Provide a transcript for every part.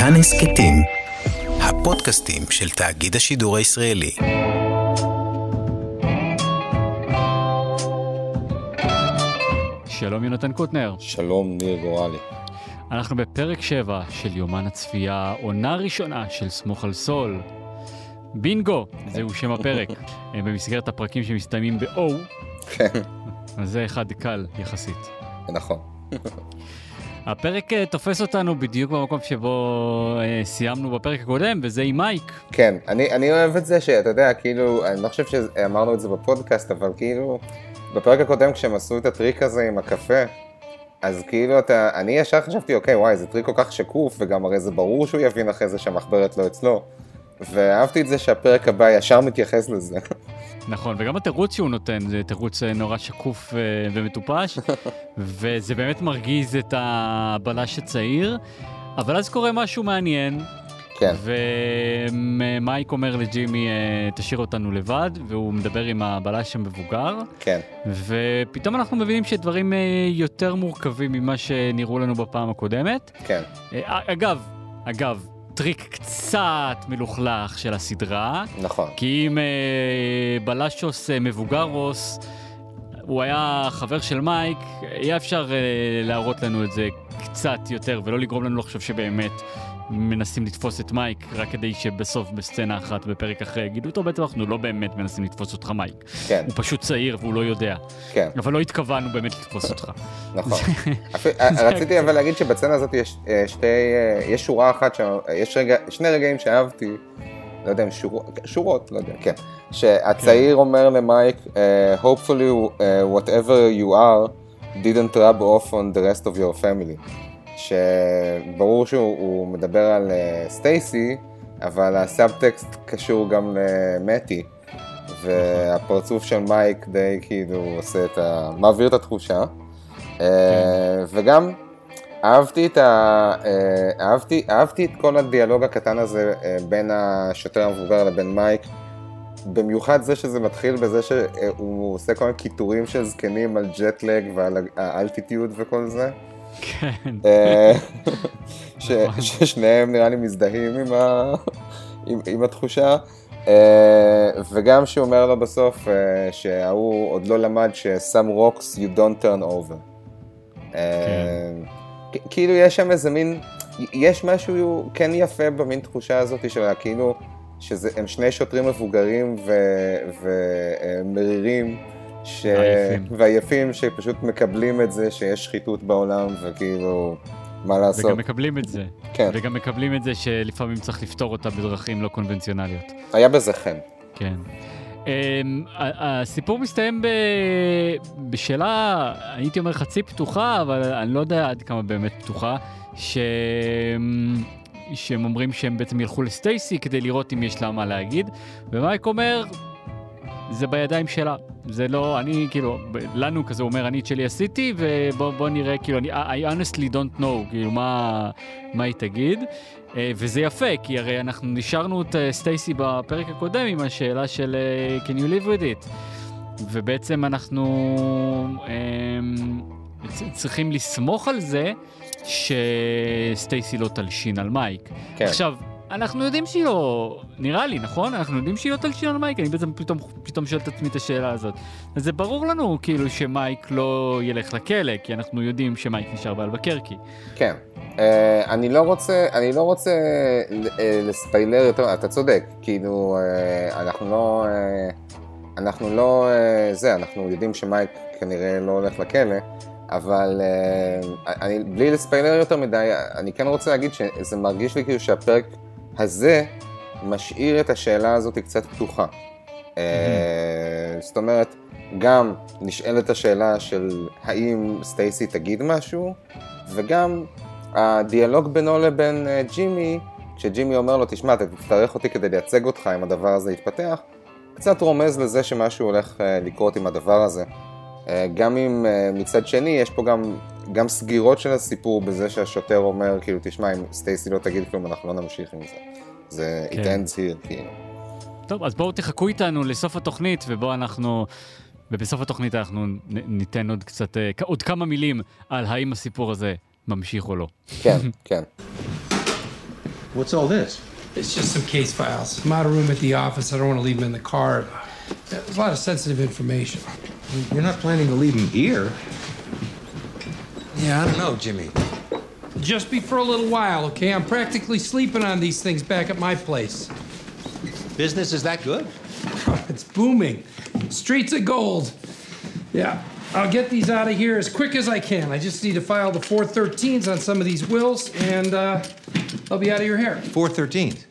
כאן הסקטים, הפודקאסטים של תאגיד השידור הישראלי. שלום יונתן קוטנר. שלום ניר גורלי. אנחנו בפרק 7 של יומן הצפייה, עונה ראשונה של סמוך על סול. בינגו, זהו שם הפרק. במסגרת הפרקים שמסתיימים ב-O. כן. אז זה אחד קל יחסית. נכון. הפרק תופס אותנו בדיוק במקום שבו סיימנו בפרק הקודם, וזה עם מייק. כן, אני אוהב את זה שאתה יודע, כאילו, אני לא חושב שאמרנו את זה בפודקאסט, אבל כאילו, בפרק הקודם כשהם עשו את הטריק הזה עם הקפה, אז כאילו אני ישר חשבתי, אוקיי, וואי, זה טריק כל כך שקוף, וגם הרי זה ברור שהוא יבין אחרי זה שהמחברת לא אצלו. ואהבתי את זה שהפרק הבא ישר מתייחס לזה. נכון, וגם התירוץ שהוא נותן, זה תירוץ נורא שקוף ומטופש, וזה באמת מרגיז את הבלש הצעיר, אבל אז קורה משהו מעניין, כן. ומייק אומר לג'ימי, תשאיר אותנו לבד, והוא מדבר עם הבלש המבוגר, כן. ופתאום אנחנו מבינים שדברים יותר מורכבים ממה שנראו לנו בפעם הקודמת. כן. אגב, טריק קצת מלוכלך של הסדרה. נכון. כי אם בלשוס מבוגרוס, הוא היה חבר של מייק, היה אפשר להראות לנו את זה קצת יותר, ולא לגרום לנו לחשוב שבאמת מנסים לתפוס את מייק, רק כדי שבסוף בסצנה אחת, בפרק אחרי, גידו אותו בעצם, אנחנו לא באמת מנסים לתפוס אותך מייק. כן. הוא פשוט צעיר והוא לא יודע. כן. אבל לא התכוונו באמת לתפוס אותך. נכון. רציתי אבל להגיד שבסצנה הזאת יש שורה אחת, יש שני רגעים שאהבתי, לא יודע אם שורות, לא יודע, כן. שהצעיר אומר למייק, hopefully whatever you are, didn't rub off on the rest of your family. שברור שהוא מדבר על סטייסי, אבל הסאבטקסט קשור גם למתי, והפרצוף של מייק די כאילו עושה את מעביר את התחושה, וגם אהבתי את כל הדיאלוג הקטן הזה בין השוטר המבוגר לבין מייק, במיוחד זה שזה מתחיל בזה שהוא עושה כל מיני כיתורים של זקנים על ג'טלג ועל האלטיטיוד וכל זה, כן. ששניהם נראה לי מזדהים עם התחושה, וגם שהוא אומר לו בסוף שהוא עוד לא למד ש-some rocks you don't turn over. כאילו יש שם איזה מין, יש משהו כן יפה במין תחושה הזאת שלה, כאילו שהם שני שוטרים מבוגרים ומרירים, והיפים שפשוט מקבלים את זה שיש שחיתות בעולם וכאילו מה לעשות, וגם מקבלים את זה, כן. וגם מקבלים את זה שלפעמים צריך לפתור אותה בדרכים לא קונבנציונליות. היה בזה חן, כן. הסיפור מסתיים בשאלה, הייתי אומר חצי פתוחה, אבל אני לא יודע עד כמה באמת פתוחה, שהם אומרים שהם בעצם ילכו לסטייסי כדי לראות אם יש לה מה להגיד, ומייק אומר זה בידיים שלה, זה לא, אני כאילו, לנו כזה אומר, אני את שלי עשיתי, ובוא נראה, כאילו, I honestly don't know, כאילו, מה היא תגיד, וזה יפה, כי הרי אנחנו נשארנו את סטייסי בפרק הקודם עם השאלה של can you live with it, ובעצם אנחנו צריכים לסמוך על זה, שסטייסי לא תלשין על מייק. כן. עכשיו, אנחנו יודעים שהיא לא, נראה לי, נכון? אנחנו יודעים שהיא לא תלשין על מייק, אני בעצם פתאום שואל את עצמי את השאלה הזאת. אז זה ברור לנו, כאילו, שמייק לא ילך לכלא, כי אנחנו יודעים שמייק נשאר בעל בקרקי. כן. אני לא רוצה לספיילר יותר, אתה צודק, כאילו, אנחנו יודעים שמייק כנראה לא הולך לכלא, אבל בלי לספיילר יותר מדי, אני כן רוצה להגיד שזה מרגיש לי כאילו שהפרק הזה משאיר את השאלה הזאת קצת פתוחה. זאת אומרת, גם נשאלת השאלה של האם סטייסי תגיד משהו, וגם הדיאלוג בינו לבין ג'ימי, כשג'ימי אומר לו, תשמע, אתה תצטרך אותי כדי לייצג אותך אם הדבר הזה יתפתח, קצת רומז לזה שמשהו הולך לקרות עם הדבר הזה. גם אם מצד שני, יש פה גם סגירות של הסיפור בזה שהשוטר אומר, כאילו, תשמע, אם סטייסי לא תגיד כלום, אנחנו לא נמשיך עם זה. זה it ends here, כאילו. טוב, אז בואו תחכו איתנו לסוף התוכנית, ובסוף התוכנית אנחנו ניתן עוד כמה מילים על האם הסיפור הזה ממשיך או לא. כן, כן. What's all this? It's just some case files. I'm out of room at the office. I don't want to leave them in the car. There's a lot of sensitive information. You're not planning to leave them here? Yeah, I don't know, Jimmy. Just be for a little while, okay? I'm practically sleeping on these things back at my place. Business is that good? It's booming. Streets of gold. Yeah, I'll get these out of here as quick as I can. I just need to file the 413s on some of these wills, and I'll be out of your hair. 413s?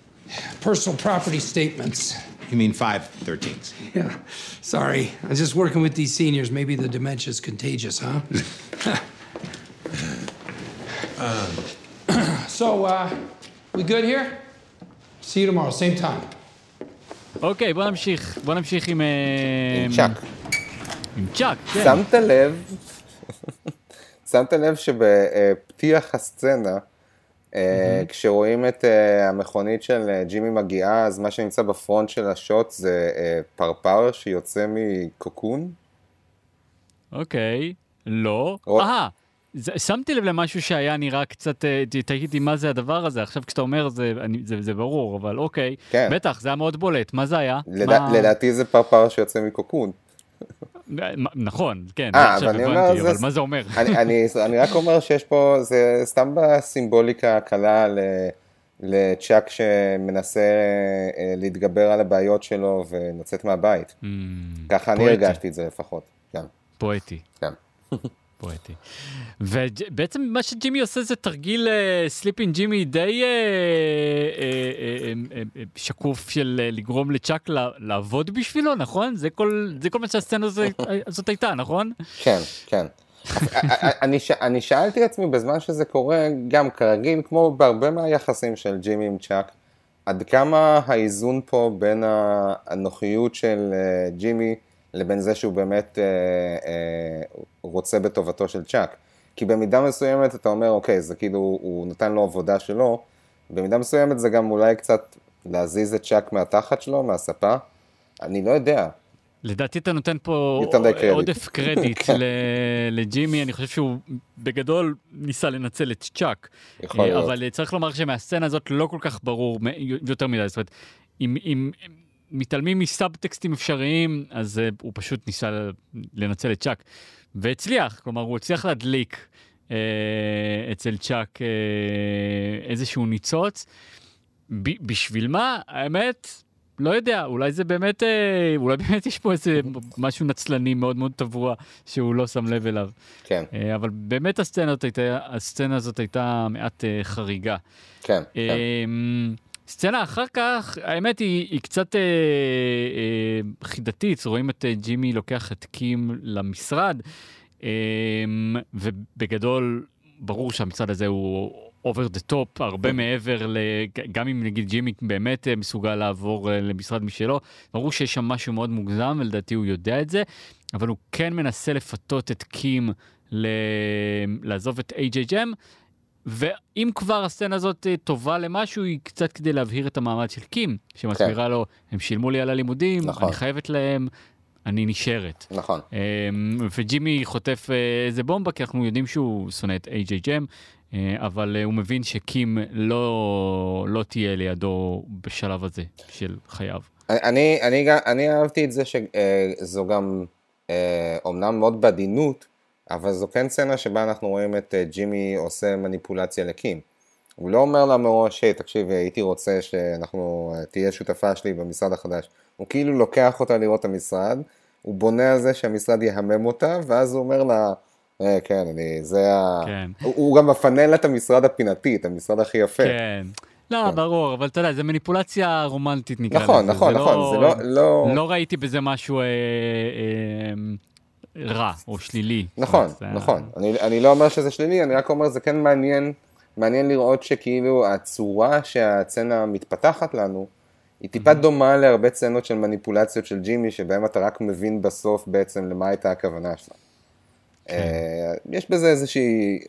Personal property statements. You mean 513s? Yeah, sorry. I'm just working with these seniors. Maybe the dementia's contagious, huh? We good here? See you tomorrow, same time. אוקיי, בוא נמשיך עם... עם צ'אק. עם צ'אק, כן. שמת לב שבפתיח הסצנה, כשרואים את המכונית של ג'ימי מגיעה, אז מה שנמצא בפרונט של השוט זה פרפר שיוצא מקוקון? אוקיי, לא. אהה. שמתי לב למשהו שהיה נראה קצת, תגידי מה זה הדבר הזה, עכשיו כשאתה אומר זה ברור, אבל אוקיי, בטח, זה היה מאוד בולט, מה זה היה? לדעתי זה פרפר שיוצא מקוקון. נכון, כן, אבל מה זה אומר? אני רק אומר שיש פה, זה סתם בסימבוליקה הקלה לצ'אק שמנסה להתגבר על הבעיות שלו ולצאת מהבית. ככה אני הרגשתי את זה לפחות. פואטי. כן. פואטי. ובעצם מה שג'ימי עושה זה תרגיל סליפינג ג'ימי די שקוף של לגרום לצ'אק לעבוד בשבילו, נכון? זה כל מה שהסצנה הזאת הייתה, נכון? כן, כן. אני שאלתי עצמי בזמן שזה קורה, גם כרגיל, כמו בהרבה מהיחסים של ג'ימי עם צ'אק, עד כמה האיזון פה בין הנוחיות של ג'ימי לבין זה שהוא באמת רוצה בטובתו של צ'אק. כי במידה מסוימת אתה אומר, אוקיי, זה כאילו, הוא נתן לו עבודה שלו, במידה מסוימת זה גם אולי קצת להזיז את צ'אק מהתחת שלו, מהספה. אני לא יודע. לדעתי אתה נותן פה עודף קרדיט לג'ימי, אני חושב שהוא בגדול ניסה לנצל את צ'אק. אבל צריך לומר שמהסצנה הזאת לא כל כך ברור, יותר מדי, זאת אומרת, אם מתעלמים מסאבטקסטים אפשריים, אז הוא פשוט ניסה לנצל את צ'אק, והצליח, כלומר, הוא הצליח להדליק אצל צ'אק איזשהו ניצוץ. בשביל מה? האמת, לא יודע, אולי זה באמת, אולי באמת יש פה איזה משהו נצלני מאוד מאוד טבוע, שהוא לא שם לב אליו. כן. אבל באמת הסצנה הזאת הייתה מעט חריגה. כן, כן. סצנה אחר כך, האמת היא קצת חידתית, רואים את ג'ימי לוקח את קים למשרד, ובגדול ברור שהמשרד הזה הוא over the top, הרבה מעבר, גם אם נגיד ג'ימי באמת מסוגל לעבור למשרד משלו, ברור שיש שם משהו מאוד מוגזם, ולדעתי הוא יודע את זה, אבל הוא כן מנסה לפתות את קים לעזוב את HHM, ואם כבר הסצנה הזאת טובה למשהו, היא קצת כדי להבהיר את המעמד של קים, שמסבירה לו, הם שילמו לי על הלימודים, אני חייבת להם, אני נשארת. נכון. וג'ימי חוטף איזה בומבה, כי אנחנו יודעים שהוא שונא את HHM, אבל הוא מבין שקים לא תהיה לידו בשלב הזה של חייו. אני אהבתי את זה שזו גם, אומנם מאוד בעדינות, אבל זו כן סצנה שבה אנחנו רואים את ג'ימי עושה מניפולציה לקים. הוא לא אומר לה מראש, תקשיב, הייתי רוצה שאנחנו תהיה שותפה שלי במשרד החדש. הוא כאילו לוקח אותה לראות את המשרד, הוא בונה על זה שהמשרד יהמם אותה, ואז הוא אומר לה, כן, הוא גם מפנה לה את המשרד הפינתי, את המשרד הכי יפה. כן. לא, ברור, אבל אתה יודע, זה מניפולציה רומנטית נקרא. נכון. לא ראיתי בזה משהו... רע או שלילי. נכון. אני לא אומר שזה שלילי, אני רק אומר, זה כן מעניין לראות שכאילו הצורה שהצנה מתפתחת לנו, היא טיפה דומה להרבה צנות של מניפולציות של ג'ימי, שבהם אתה רק מבין בסוף בעצם למה הייתה הכוונה שלה. יש בזה איזושהי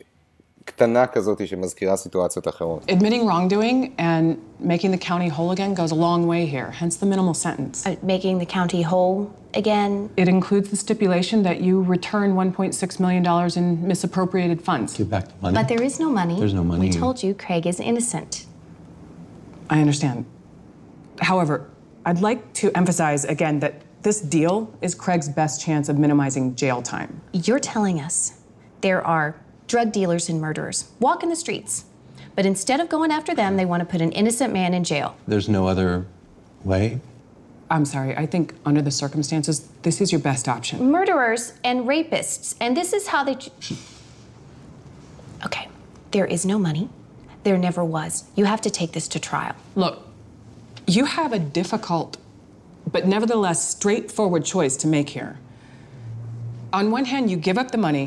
קטנה כזאת שמזכירה סיטואציות אחרות. Admitting wrongdoing and making the county whole again goes a long way here, hence the minimal sentence. Making the county whole again. It includes the stipulation that you return $1.6 million in misappropriated funds. Give back the money. But there is no money. There's no money. We told you Craig is innocent. I understand. However, I'd like to emphasize again that this deal is Craig's best chance of minimizing jail time. You're telling us there are drug dealers and murderers walking the streets, but instead of going after them, they want to put an innocent man in jail. There's no other way? I'm sorry, I think under the circumstances, this is your best option. Murderers and rapists, and this is how they... Okay, there is no money. There never was. You have to take this to trial. Look, you have a difficult, but nevertheless straightforward choice to make here. On one hand, you give up the money.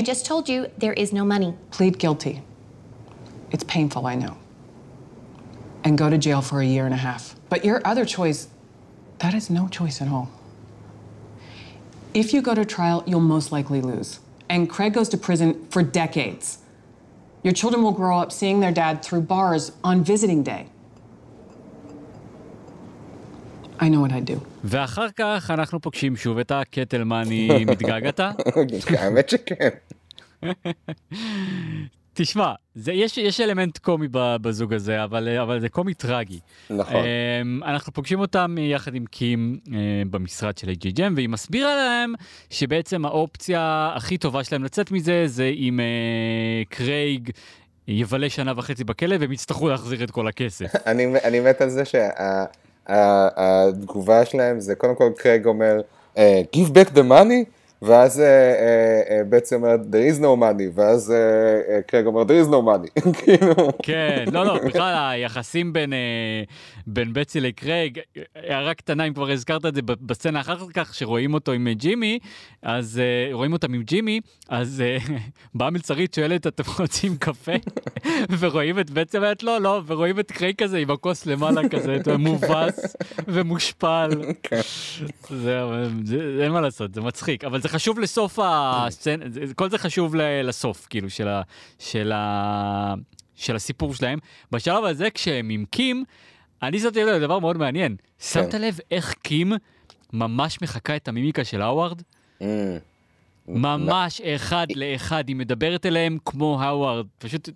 I just told you there is no money. Plead guilty. It's painful, I know. And go to jail for a year and a half. But your other choice, that is no choice at all. If you go to trial, you'll most likely lose. And Craig goes to prison for decades. Your children will grow up seeing their dad through bars on visiting day. I know what I do. ואחר כך אנחנו פוגשים שוב את הקטלמני מתגעגעתה. האמת שכן. תשמע, יש אלמנט קומי בזוג הזה, אבל זה קומי טרגי. נכון. אנחנו פוגשים אותם יחד עם קים במשרד של HHM, והיא מסבירה להם שבעצם האופציה הכי טובה שלהם לצאת מזה, זה עם קרייג יבלה 1.5 שנה בכלא, והם יצטרכו להחזיר את כל הכסף. אני מת על זה שהתגובה שלהם זה, קודם כל קרייג אומר, give back the money, ואז בעצם אומרת, there is no money, ואז קרג אומר, there is no money. כן, לא, בכלל היחסים בין בצי לקרג, הערה קטנה, אם כבר הזכרת את זה, בסצנה אחר כך שרואים אותו עם ג'ימי, אז רואים אותם עם ג'ימי, אז באה מלצרית שואלת, אתם רוצים קפה? ורואים את בצי, ואומרת, לא, ורואים את קרג כזה עם הכוס למעלה כזה, מובס ומושפל. אין מה לעשות, זה מצחיק, אבל זה חשוב לסוף הסצנה, כל זה חשוב לסוף, כאילו, של הסיפור שלהם. בשלב הזה, כשהם עם קים, אני זאת יודעת, דבר מאוד מעניין. שמת לב איך קים ממש מחכה את המימיקה של האווארד? ממש אחד לאחד, היא מדברת אליהם כמו האווארד. פשוט,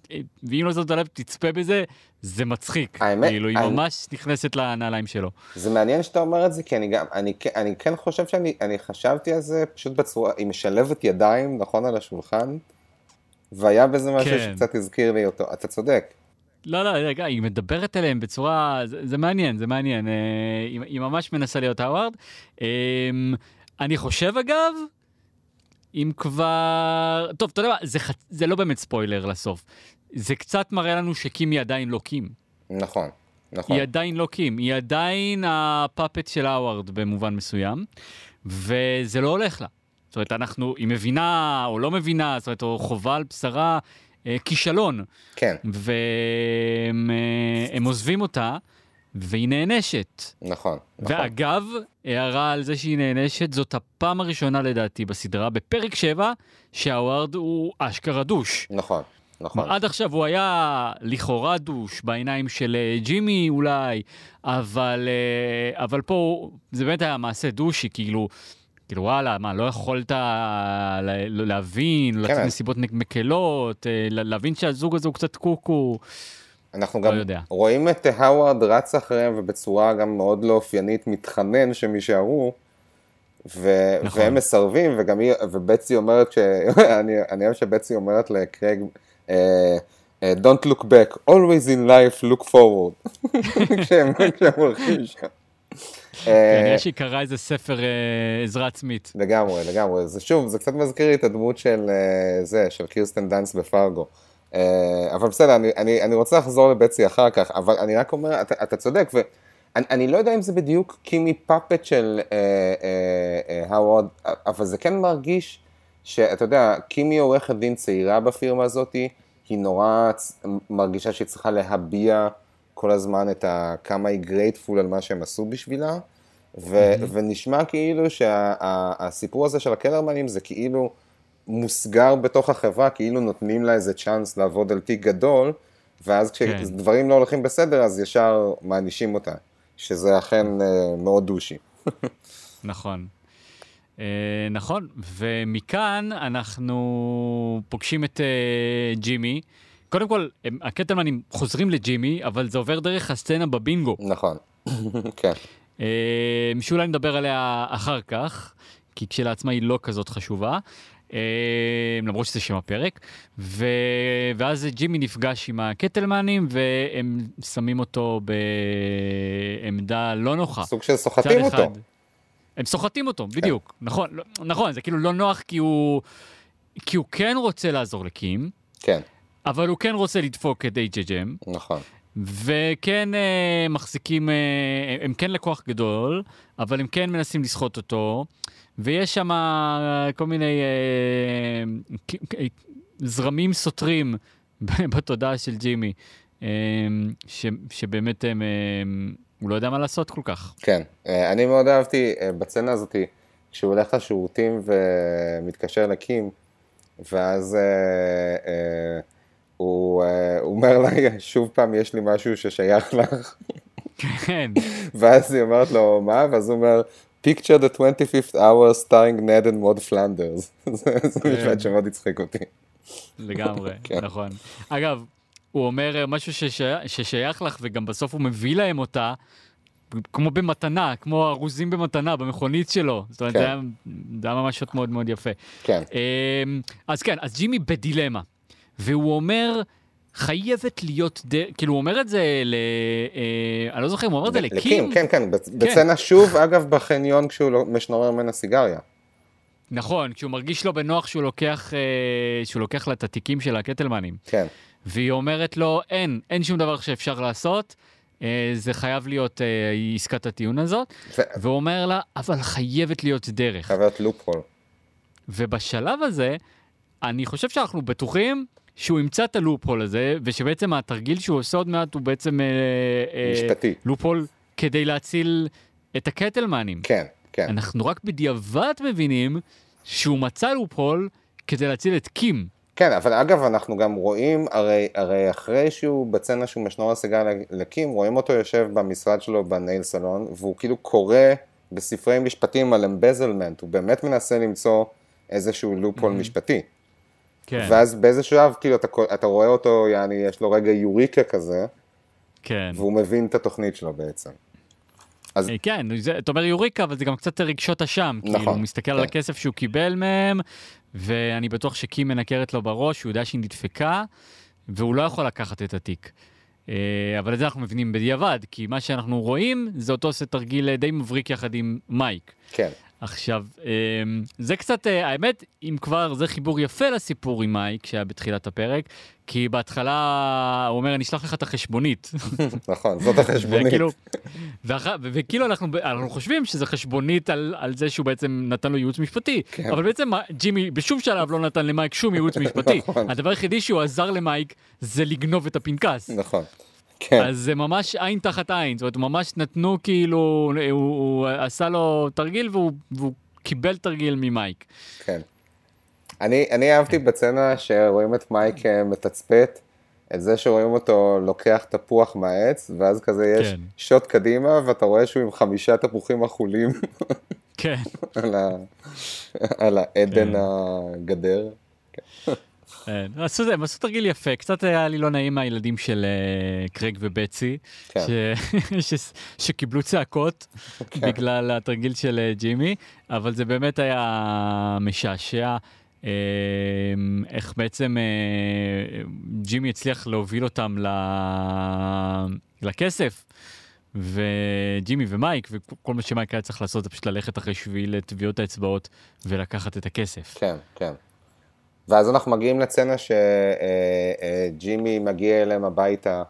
ואם לא זאת הלב, תצפה בזה, זה מצחיק. כאילו, היא ממש נכנסת לנעליים שלו. זה מעניין שאתה אומר את זה, כי אני כן חושב שאני חשבתי על זה, פשוט בצורה, היא משלבת ידיים, נכון, על השולחן, והיה בזה משהו שקצת הזכיר לי אותו. אתה צודק. לא, רגע, היא מדברת אליהם בצורה, זה מעניין. היא ממש מנסה להיות האווארד. אני חושב, אגב, אם כבר... טוב, אתה יודע מה, זה לא באמת ספוילר לסוף. זה קצת מראה לנו שקים היא עדיין לא קים. נכון. היא עדיין לא קים. היא עדיין הפאפט של האווארד במובן מסוים, וזה לא הולך לה. זאת אומרת, היא מבינה או לא מבינה, זאת אומרת, או חובה על בשרה, כישלון. כן. והם עוזבים אותה, והיא נענשת. נכון. ואגב, הערה על זה שהיא נענשת, זאת הפעם הראשונה לדעתי בסדרה, בפרק 7, שהאווארד הוא אשכרה דוש. נכון. עד עכשיו הוא היה לכאורה דוש, בעיניים של ג'ימי אולי, אבל פה זה באמת היה מעשה דושי, כאילו וואלה, מה, לא יכולת להבין, לצאת נסיבות מקלות, להבין שהזוג הזה הוא קצת קוקו. אנחנו גם רואים את האווארד רץ אחריהם, ובצורה גם מאוד לא אופיינית מתחנן שהם יישארו, והם מסרבים, ובצי אומרת, אני אוהב שבצי אומרת לקרג, Don't look back, always in life, look forward. כשהם הולכים שם. כנראה שהיא קראה איזה ספר עזרה עצמית. לגמרי. שוב, זה קצת מזכיר את הדמות של קירסטן דאנס בפרגו. אבל בסדר, אני רוצה לחזור לבצי אחר כך, אבל אני רק אומר, אתה צודק, ואני לא יודע אם זה בדיוק קימי פאפט של האווארד, אבל זה כן מרגיש שאתה יודע, קימי עורכת דין צעירה בפירמה הזאת, היא נורא מרגישה שהיא צריכה להביע כל הזמן את כמה היא גרייטפול על מה שהם עשו בשבילה, ונשמע כאילו שהסיפור הזה של הקלרמנים זה כאילו מוסגר בתוך החברה, כאילו נותנים לה איזה צ'אנס לעבוד על תיק גדול, ואז כשדברים לא הולכים בסדר, אז ישר מענישים אותה, שזה אכן מאוד דושי. נכון, ומכאן אנחנו פוגשים את ג'ימי, קודם כל, הקטלמנים חוזרים לג'ימי, אבל זה עובר דרך הסצנה בבינגו. נכון, כן. שאולי נדבר עליה אחר כך, כי כשלעצמה היא לא כזאת חשובה, למרות שזה שם הפרק, ואז ג'ימי נפגש עם הקטלמנים, והם שמים אותו בעמדה לא נוחה. סוג של סוחטים אותו. הם סוחטים אותו, בדיוק. נכון, נכון, זה כאילו לא נוח, כי הוא כן רוצה לעזור לקים. כן. אבל הוא כן רוצה לדפוק את HHM. נכון. וכן מחזיקים, הם כן לקוח גדול, אבל הם כן מנסים לסחוט אותו, ויש שם כל מיני זרמים סותרים בתודעה של ג'ימי, שבאמת הוא לא יודע מה לעשות כל כך. כן, אני מאוד אהבתי בצנה הזאת, כשהוא הולך לשירותים ומתקשר לקים, ואז הוא אומר לה, שוב פעם יש לי משהו ששייך לך. כן. ואז היא אומרת לו, מה? ואז הוא אומר, picture the 25th hour starring Ned and Mod Flanders. זה משפט שמאוד יצחק אותי. לגמרי, נכון. אגב, הוא אומר משהו ששייך לך, וגם בסוף הוא מביא להם אותה, כמו במתנה, כמו ארוזים במתנה, במכונית שלו. זאת אומרת, זה היה ממש מאוד מאוד יפה. כן. אז ג'ימי בדילמה. והוא אומר, חייבת להיות דרך, כאילו הוא אומר את זה אני לא זוכר, הוא אומר את זה לקים. כן, כן, בצנה שוב, אגב, בחניון כשהוא משנורר ממנה סיגריה. נכון, כשהוא מרגיש לו בנוח שהוא לוקח לה את התיקים של הקטלמנים. כן. והיא אומרת לו, אין שום דבר שאפשר לעשות, זה חייב להיות עסקת הטיעון הזאת. והוא אומר לה, אבל חייבת להיות דרך. חייבת לופול. ובשלב הזה, אני חושב שאנחנו בטוחים שהוא ימצא את הלופול הזה, ושבעצם התרגיל שהוא עושה עוד מעט הוא בעצם משפטי. לופול כדי להציל את הקטלמנים. כן, כן. אנחנו רק בדיעבד מבינים שהוא מצא לופול כדי להציל את קים. כן, אבל אגב אנחנו גם רואים, הרי אחרי שהוא בצנה שהוא משנור הסיגר לקים, רואים אותו יושב במשרד שלו בנייל סלון, והוא כאילו קורא בספרי משפטים על אמבזלמנט, הוא באמת מנסה למצוא איזשהו לופול משפטי. כן. ואז באיזה שלב, כאילו, אתה רואה אותו, יעני, יש לו רגע יוריקה כזה, כן. והוא מבין את התוכנית שלו בעצם. אז... כן, אתה אומר יוריקה, אבל זה גם קצת רגשות אשם, נכון, כאילו, הוא מסתכל כן. על הכסף שהוא קיבל מהם, ואני בטוח שקים מנקרת לו בראש, הוא יודע שהיא נדפקה, והוא לא יכול לקחת את התיק. אבל את זה אנחנו מבינים בדיעבד, כי מה שאנחנו רואים, זה אותו עושה תרגיל די מבריק יחד עם מייק. כן. עכשיו, זה קצת, האמת, אם כבר, זה חיבור יפה לסיפור עם מייק, שהיה בתחילת הפרק, כי בהתחלה הוא אומר, אני אשלח לך את החשבונית. נכון, זאת החשבונית. וכאילו אנחנו חושבים שזה חשבונית על זה שהוא בעצם נתן לו ייעוץ משפטי, אבל בעצם ג'ימי בשום שלב לא נתן למייק שום ייעוץ משפטי. הדבר היחידי שהוא עזר למייק זה לגנוב את הפנקס. נכון. כן. אז זה ממש עין תחת עין, זאת אומרת, ממש נתנו כאילו, הוא עשה לו תרגיל והוא קיבל תרגיל ממייק. כן. אני אהבתי בצנה שרואים את מייק מתצפת, את זה שרואים אותו לוקח תפוח מהעץ, ואז כזה יש כן. שוט קדימה, ואתה רואה שהוא עם 5 תפוחים אכולים. כן. על העדן הגדר. כן. הם עשו תרגיל יפה, קצת היה לי לא נעים מהילדים של קרג ובצי, שקיבלו צעקות בגלל התרגיל של ג'ימי, אבל זה באמת היה משעשע, איך בעצם ג'ימי הצליח להוביל אותם לכסף, וג'ימי ומייק, וכל מה שמייק היה צריך לעשות זה פשוט ללכת אחרי שביל לטביעות האצבעות ולקחת את הכסף. כן, כן. ואז אנחנו מגיעים לצנה שג'ימי מגיע אליהם הביתה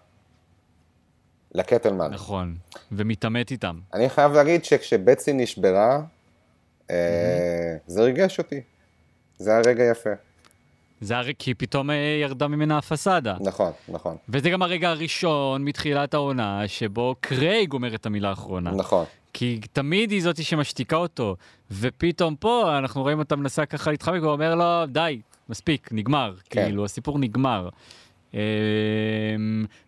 לקטלמן. נכון, ומתעמת איתם. אני חייב להגיד שכשבצי נשברה, זה ריגש אותי. זה היה רגע יפה. זה היה כי פתאום ירדה ממנה הפסדה. נכון, נכון. וזה גם הרגע הראשון מתחילת העונה, שבו קרייג אומר את המילה האחרונה. נכון. כי תמיד היא זאת שמשתיקה אותו, ופתאום פה אנחנו רואים אותה מנסה ככה להתחמק, והוא אומר לו, די. מספיק, נגמר, כן. כאילו, הסיפור נגמר.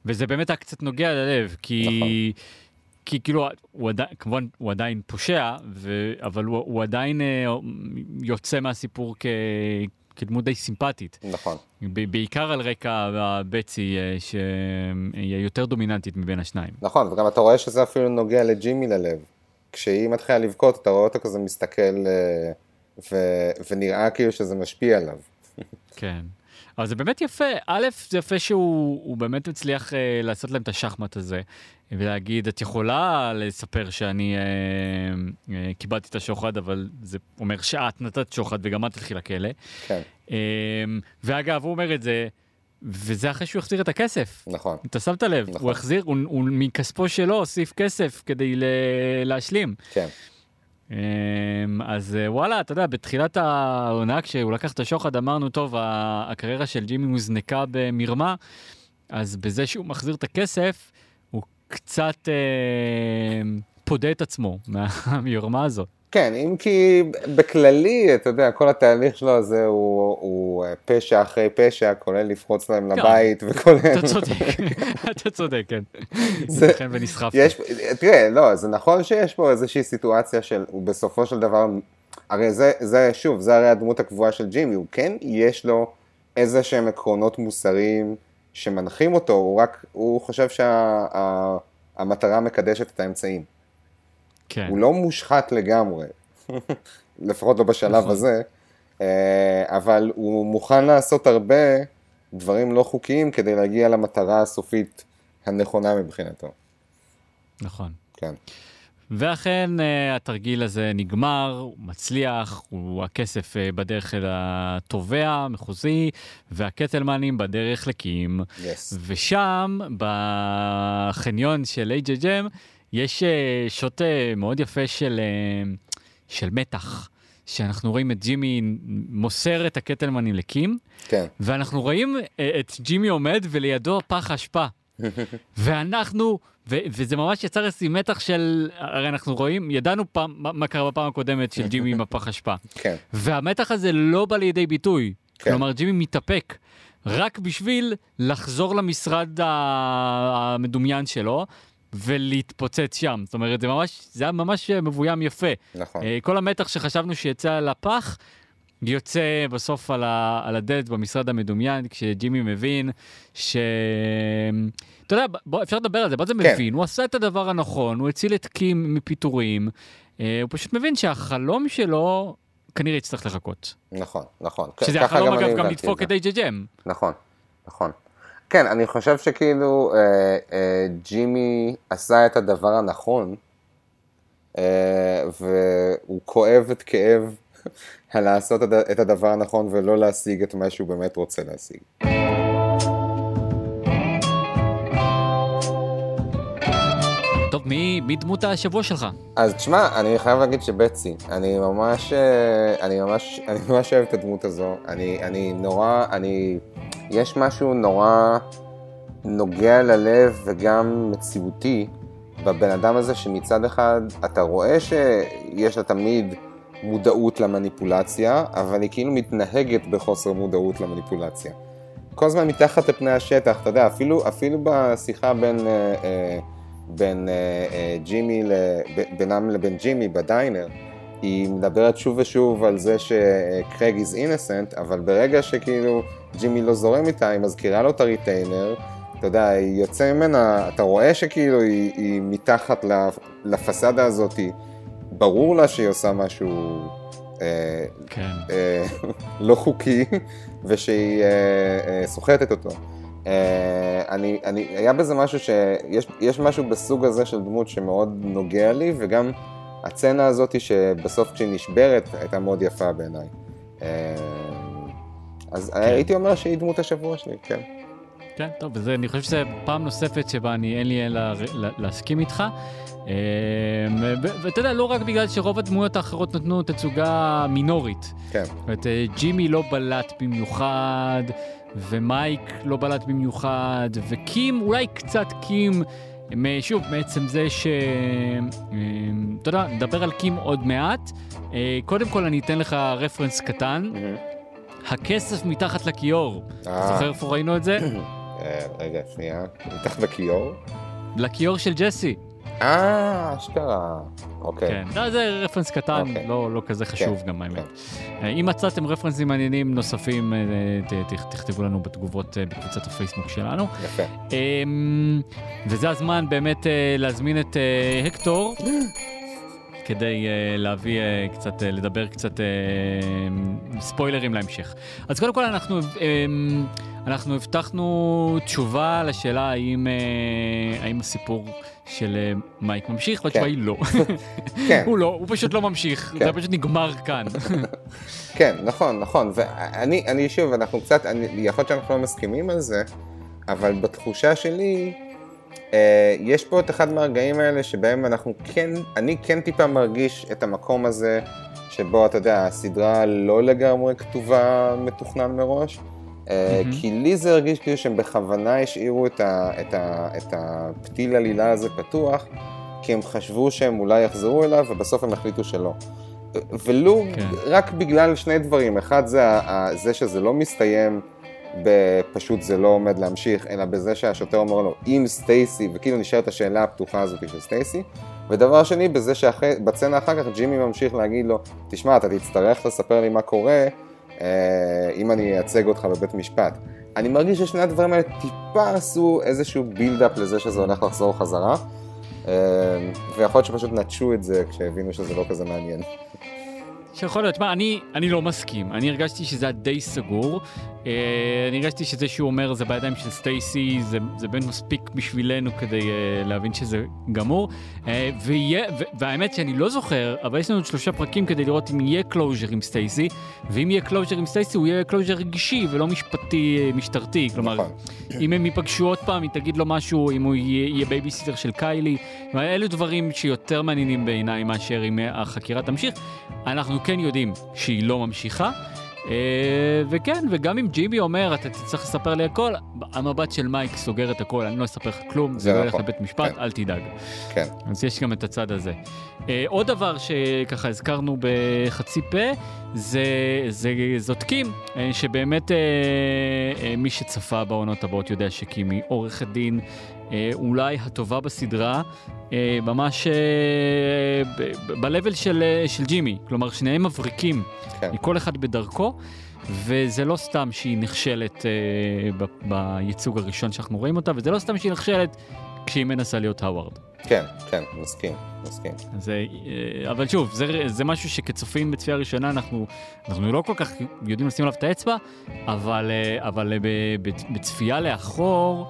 וזה באמת היה קצת נוגע ללב, כי, נכון. כי כאילו, כמובן, הוא עדיין פושע, אבל הוא עדיין יוצא מהסיפור כדמות די סימפטית. נכון. בעיקר על רקע בצי, שהיא יותר דומיננטית מבין השניים. נכון, וגם אתה רואה שזה אפילו נוגע לג'ימי ללב. כשהיא מתחילה לבכות, אתה רואה אותה כזה מסתכל, ונראה כאילו שזה משפיע עליו. כן. אבל זה באמת יפה, א', זה יפה שהוא באמת מצליח לעשות להם את השחמט הזה, ולהגיד, את יכולה לספר שאני קיבלתי את השוחד, אבל זה אומר שאת נתת שוחד, וגם את התחילה כאלה. כן. ואגב, הוא אומר את זה, וזה אחרי שהוא החזיר את הכסף. נכון. אתה שמת לב, נכון. הוא החזיר, הוא מכספו שלו הוסיף כסף כדי להשלים. כן. אז וואלה, אתה יודע, בתחילת העונה, כשהוא לקח את השוחד, אמרנו, טוב, הקריירה של ג'ימי מוזנקה במרמה, אז בזה שהוא מחזיר את הכסף, הוא קצת פודה את עצמו מהמרמה הזאת. כן, אם כי בכללי, אתה יודע, כל התהליך שלו הזה הוא פשע אחרי פשע, כולל לפרוץ להם לבית וכולל... אתה צודק, אתה צודק, כן. נלחם ונסחף. תראה, לא, זה נכון שיש פה איזושהי סיטואציה של, בסופו של דבר, הרי זה, שוב, זה הרי הדמות הקבועה של ג'ימי, הוא כן, יש לו איזה שהם עקרונות מוסריים שמנחים אותו, הוא חושב שהמטרה מקדשת את האמצעים. כן. הוא לא מושחת לגמרי, לפחות לא בשלב הזה, אבל הוא מוכן לעשות הרבה דברים לא חוקיים כדי להגיע למטרה הסופית הנכונה מבחינתו. נכון. כן. ואכן התרגיל הזה נגמר, הוא מצליח, הכסף בדרך אל התובע, מחוזי, והקטלמנים בדרך לקים. Yes. ושם, בחניון של HHM, יש שוט מאוד יפה של מתח, שאנחנו רואים את ג'ימי מוסר את הקטלמנים לקים, כן. ואנחנו רואים את ג'ימי עומד ולידו פח אשפה. ואנחנו, וזה ממש יצר איזה מתח של, הרי אנחנו רואים, ידענו פעם, מה קרה בפעם הקודמת של ג'ימי עם הפח אשפה. כן. והמתח הזה לא בא לידי ביטוי. כן. כלומר, ג'ימי מתאפק. רק בשביל לחזור למשרד המדומיין שלו, ולהתפוצץ שם. זאת אומרת, זה היה ממש מבוים יפה. נכון. כל המתח שחשבנו שיצא על הפח, יוצא בסוף על הדלת במשרד המדומיין, כשג'ימי מבין אתה יודע, אפשר לדבר על זה, אבל זה מבין. הוא עשה את הדבר הנכון, הוא הציל את קים מפיטורים, הוא פשוט מבין שהחלום שלו כנראה יצטרך לחכות. נכון, נכון. שזה החלום, אגב, גם לדפוק את HHM. נכון, נכון. כן, אני חושב שכאילו ג'ימי עשה את הדבר הנכון, והוא כואב את כאב על לעשות את הדבר הנכון ולא להשיג את מה שהוא באמת רוצה להשיג. טוב, מי דמות השבוע שלך? אז תשמע, אני חייב להגיד שבצי, אני ממש אוהב את הדמות הזו, יש משהו נורא נוגע ללב וגם מציאותי בבן אדם הזה, שמצד אחד אתה רואה שיש לה תמיד מודעות למניפולציה, אבל היא כאילו מתנהגת בחוסר מודעות למניפולציה. כל הזמן מתחת לפני השטח, אתה יודע, אפילו בשיחה בינם לבין ג'ימי בדיינר, היא מדברת שוב ושוב על זה שקרג is innocent, אבל ברגע שכאילו ג'ימי לא זורם איתה, היא מזכירה לו את הריטיינר, אתה יודע, היא יוצא ממנה, אתה רואה שכאילו היא מתחת לפסדה הזאת, ברור לה שהיא עושה משהו לא חוקי, ושהיא סוחטת אותו. היה בזה משהו יש משהו בסוג הזה של דמות שמאוד נוגע לי, וגם הצנה הזאת שבסוף כשהיא נשברת הייתה מאוד יפה בעיניי. אז הייתי אומר שהיא דמות השבוע שלי, כן. כן, טוב, אני חושב שזה פעם נוספת שבה אין לי אלא להסכים איתך. ואתה יודע, לא רק בגלל שרוב הדמויות האחרות נתנו תצוגה מינורית. כן. ג'ימי לא בלט במיוחד, ומייק לא בלט במיוחד, וקים, אולי קצת קים, שוב, בעצם זה אתה יודע, נדבר על קים עוד מעט. קודם כל אני אתן לך רפרנס קטן. הכסף מתחת לכיור. אתה זוכר איפה ראינו את זה? רגע, שנייה. מתחת לכיור? לכיור של ג'סי. אשכרה. אוקיי. כן, זה רפרנס קטן, לא כזה חשוב גם, האמת. אם מצאתם רפרנסים מעניינים נוספים, תכתבו לנו בתגובות בקבוצת הפייסבוק שלנו. יפה. וזה הזמן באמת להזמין את הקטור, כדי להביא קצת, לדבר קצת ספוילרים להמשך. אז קודם כל אנחנו הבטחנו תשובה לשאלה האם הסיפור של מייק ממשיך, והתשובה היא לא. הוא פשוט לא ממשיך, זה פשוט נגמר כאן. כן, נכון, ואני שוב, אנחנו קצת, יכול להיות שאנחנו לא מסכימים על זה, אבל בתחושה שלי, יש פה את אחד מהרגעים האלה שבהם אני כן טיפה מרגיש את המקום הזה שבו, אתה יודע, הסדרה לא לגמרי כתובה מתוכנן מראש, כי לי זה הרגיש כאילו שהם בכוונה השאירו את הפתיל הלילה הזה פתוח, כי הם חשבו שהם אולי יחזרו אליו, ובסוף הם החליטו שלא. ולו רק בגלל שני דברים, אחד זה שזה לא מסתיים, בפשוט זה לא עומד להמשיך, אלא בזה שהשוטר אומר לו, אם סטייסי, וכאילו נשארת השאלה הפתוחה הזאת של סטייסי, ודבר שני, בזה שבצנה אחר כך ג'ימי ממשיך להגיד לו, תשמע, אתה תצטרך לספר לי מה קורה, אם אני אייצג אותך בבית משפט. אני מרגיש ששני הדברים האלה טיפה עשו איזשהו בילדאפ לזה שזה הולך לחזור חזרה, ויכול להיות שפשוט נטשו את זה כשהבינו שזה לא כזה מעניין. שיכול להיות, מה, אני לא מסכים, אני הרגשתי שזה היה די סגור, אני הרגשתי שזה שהוא אומר, זה בידיים של סטייסי, זה בין מספיק בשבילנו כדי להבין שזה גמור, והאמת שאני לא זוכר, אבל יש לנו 3 פרקים כדי לראות אם יהיה קלוז'ר עם סטייסי, ואם יהיה קלוז'ר עם סטייסי, הוא יהיה קלוז'ר רגשי ולא משפטי, משטרתי, כלומר, אם הם ייפגשו עוד פעם, היא תגיד לו משהו, אם הוא יהיה בייביסיטר של קיילי, ואלו דברים שיותר מעניינים בעיניי מאשר אם החקירה תמשיך, אנחנו כן יודעים שהיא לא ממשיכה, וכן, וגם אם ג'ימי אומר, אתה צריך לספר לי הכל, המבט של מייק סוגר את הכל, אני לא אספר לך כלום, זה לא הולך לבית משפט, אל תדאג. כן. אז יש גם את הצד הזה. עוד דבר שככה הזכרנו בחצי פה, זה קים, שבאמת מי שצפה בעונות הבאות יודע שקים היא עורכת דין, אולי הטובה בסדרה, ממש בלבל של ג'ימי, כלומר שניהם מבריקים, כל אחד בדרכו, וזה לא סתם שהיא נכשלת בייצוג הראשון שאנחנו רואים אותה, וזה לא סתם שהיא נכשלת כשהיא מנסה להיות האוורד. כן, מסכים. אבל שוב, זה משהו שכצופים בצפייה הראשונה, אנחנו לא כל כך יודעים לשים עליו את האצבע, אבל בצפייה לאחור,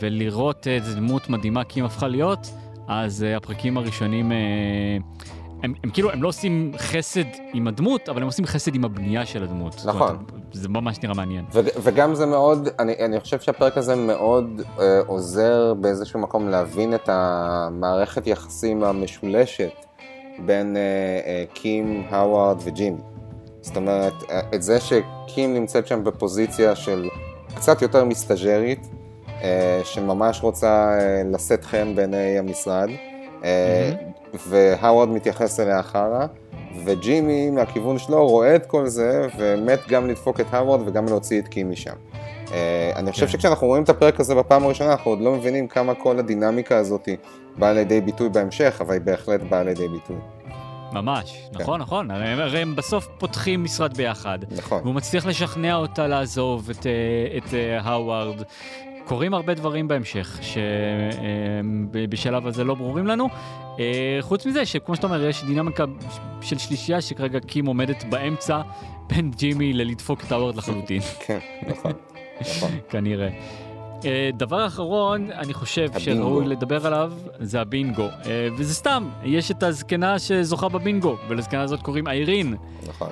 ולראות איזו דמות מדהימה כי אם הפכה להיות, אז הפרקים הראשונים, הם כאילו, הם לא עושים חסד עם הדמות, אבל הם עושים חסד עם הבנייה של הדמות. נכון. זה ממש נראה מעניין. וגם זה מאוד, אני חושב שהפרק הזה מאוד עוזר באיזשהו מקום להבין את המערכת יחסים המשולשת בין קים, האוורד וג'ימי. זאת אומרת, את זה שקים נמצאת שם בפוזיציה של קצת יותר מסטאז'רית, שממש רוצה לשאת חן בעיני המשרד, והאוורד מתייחס אליה אחרה, וג'ימי מהכיוון שלו רואה את כל זה, ומת גם לדפוק את האוורד וגם להוציא את קים משם. אני חושב שכשאנחנו רואים את הפרק הזה בפעם הראשונה, אנחנו עוד לא מבינים כמה כל הדינמיקה הזאת באה לידי ביטוי בהמשך, אבל היא בהחלט באה לידי ביטוי. ממש, נכון. הרי הם בסוף פותחים משרד ביחד, והוא מצליח לשכנע אותה לעזוב את האוורד, קוראים הרבה דברים בהמשך שבשלב הזה לא ברורים לנו, חוץ מזה שכמו שאתה אומר יש דינמיקה של שלישייה שכרגע קים עומדת באמצע בין ג'ימי ללדפוק את האוורד לחלוטין. כן, נכון. כנראה. דבר אחרון, אני חושב שראוי לדבר עליו, זה הבינגו. וזה סתם, יש את הזקנה שזוכה בבינגו, ולזקנה הזאת קוראים איירין. נכון.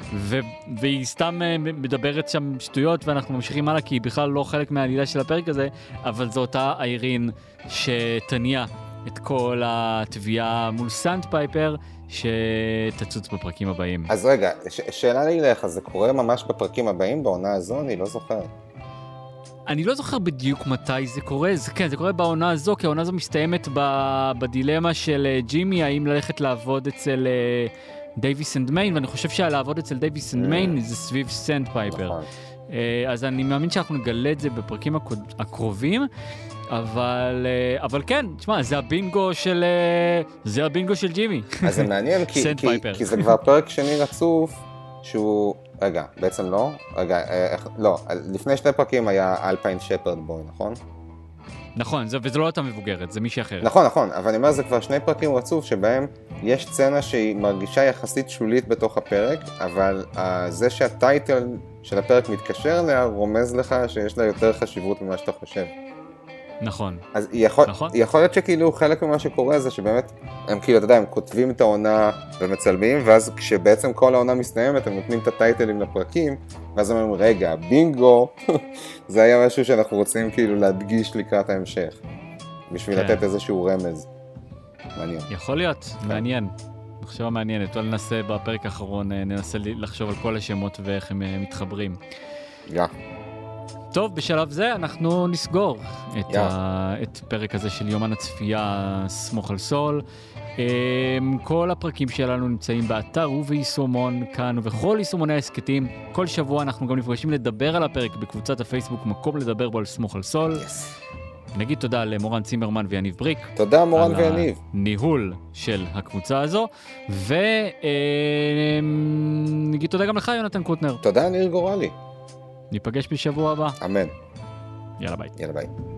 והיא סתם מדברת שם שטויות, ואנחנו ממשיכים הלאה, כי היא בכלל לא חלק מהעלילה של הפרק הזה, אבל זו אותה איירין שתניע את כל התביעה מול סנד פייפר, שתצוץ בפרקים הבאים. אז רגע, שאלה לי לך, זה קורה ממש בפרקים הבאים בעונה הזו? אני לא זוכר. אני לא זוכר בדיוק מתי זה קורה, כן, זה קורה בעונה הזו, כי העונה הזו מסתיימת בדילמה של ג'ימי, האם ללכת לעבוד אצל דייביס אנד מיין, ואני חושב שלעבוד אצל דייביס אנד מיין זה סביב סנד פייפר. אז אני מאמין שאנחנו נגלה את זה בפרקים הקרובים, אבל, כן, תשמע, זה הבינגו של, ג'ימי. אז זה מעניין, כי זה כבר פרק שני רצוף, שהוא, רגע, בעצם לא, לא, לפני שתי פרקים היה אלפיים שפרד בוי, נכון? נכון, וזה לא אותה מבוגרת, זה מישהי אחרת. נכון, נכון, אבל אני אומר, זה כבר שני פרקים רצוף שבהם יש סצנה שהיא מרגישה יחסית שולית בתוך הפרק, אבל זה שהטייטל של הפרק מתקשר אליה, רומז לך שיש לה יותר חשיבות ממה שאתה חושב. נכון. אז יכול להיות שכאילו חלק ממה שקורה זה שבאמת הם כאילו, אתה יודע, הם כותבים את העונה ומצלמים, ואז כשבעצם כל העונה מסתיימת, הם נותנים את הטייטלים לפרקים, ואז הם אומרים, רגע, בינגו, זה היה משהו שאנחנו רוצים כאילו להדגיש לקראת ההמשך, בשביל לתת איזשהו רמז. מעניין. יכול להיות, מעניין. מחשבה מעניינת, אבל ננסה בפרק האחרון, ננסה לחשוב על כל השמות ואיך הם מתחברים. יא. טוב, בשלב זה אנחנו נסגור את פרק הזה של יומן הצפייה סמוך על סול. כל הפרקים שלנו נמצאים באתר וביישומון כאן ובכל יישומוני ההסקטים. כל שבוע אנחנו גם נפגשים לדבר על הפרק בקבוצת הפייסבוק, מקום לדבר בו על סמוך על סול. נגיד תודה למורן צימרמן ויניב בריק. תודה מורן ויניב. על הניהול של הקבוצה הזו. ונגיד תודה גם לך יונתן קוטנר. תודה ניר גורלי. ניפגש בשבוע הבא. אמן. יאללה ביי. יאללה ביי.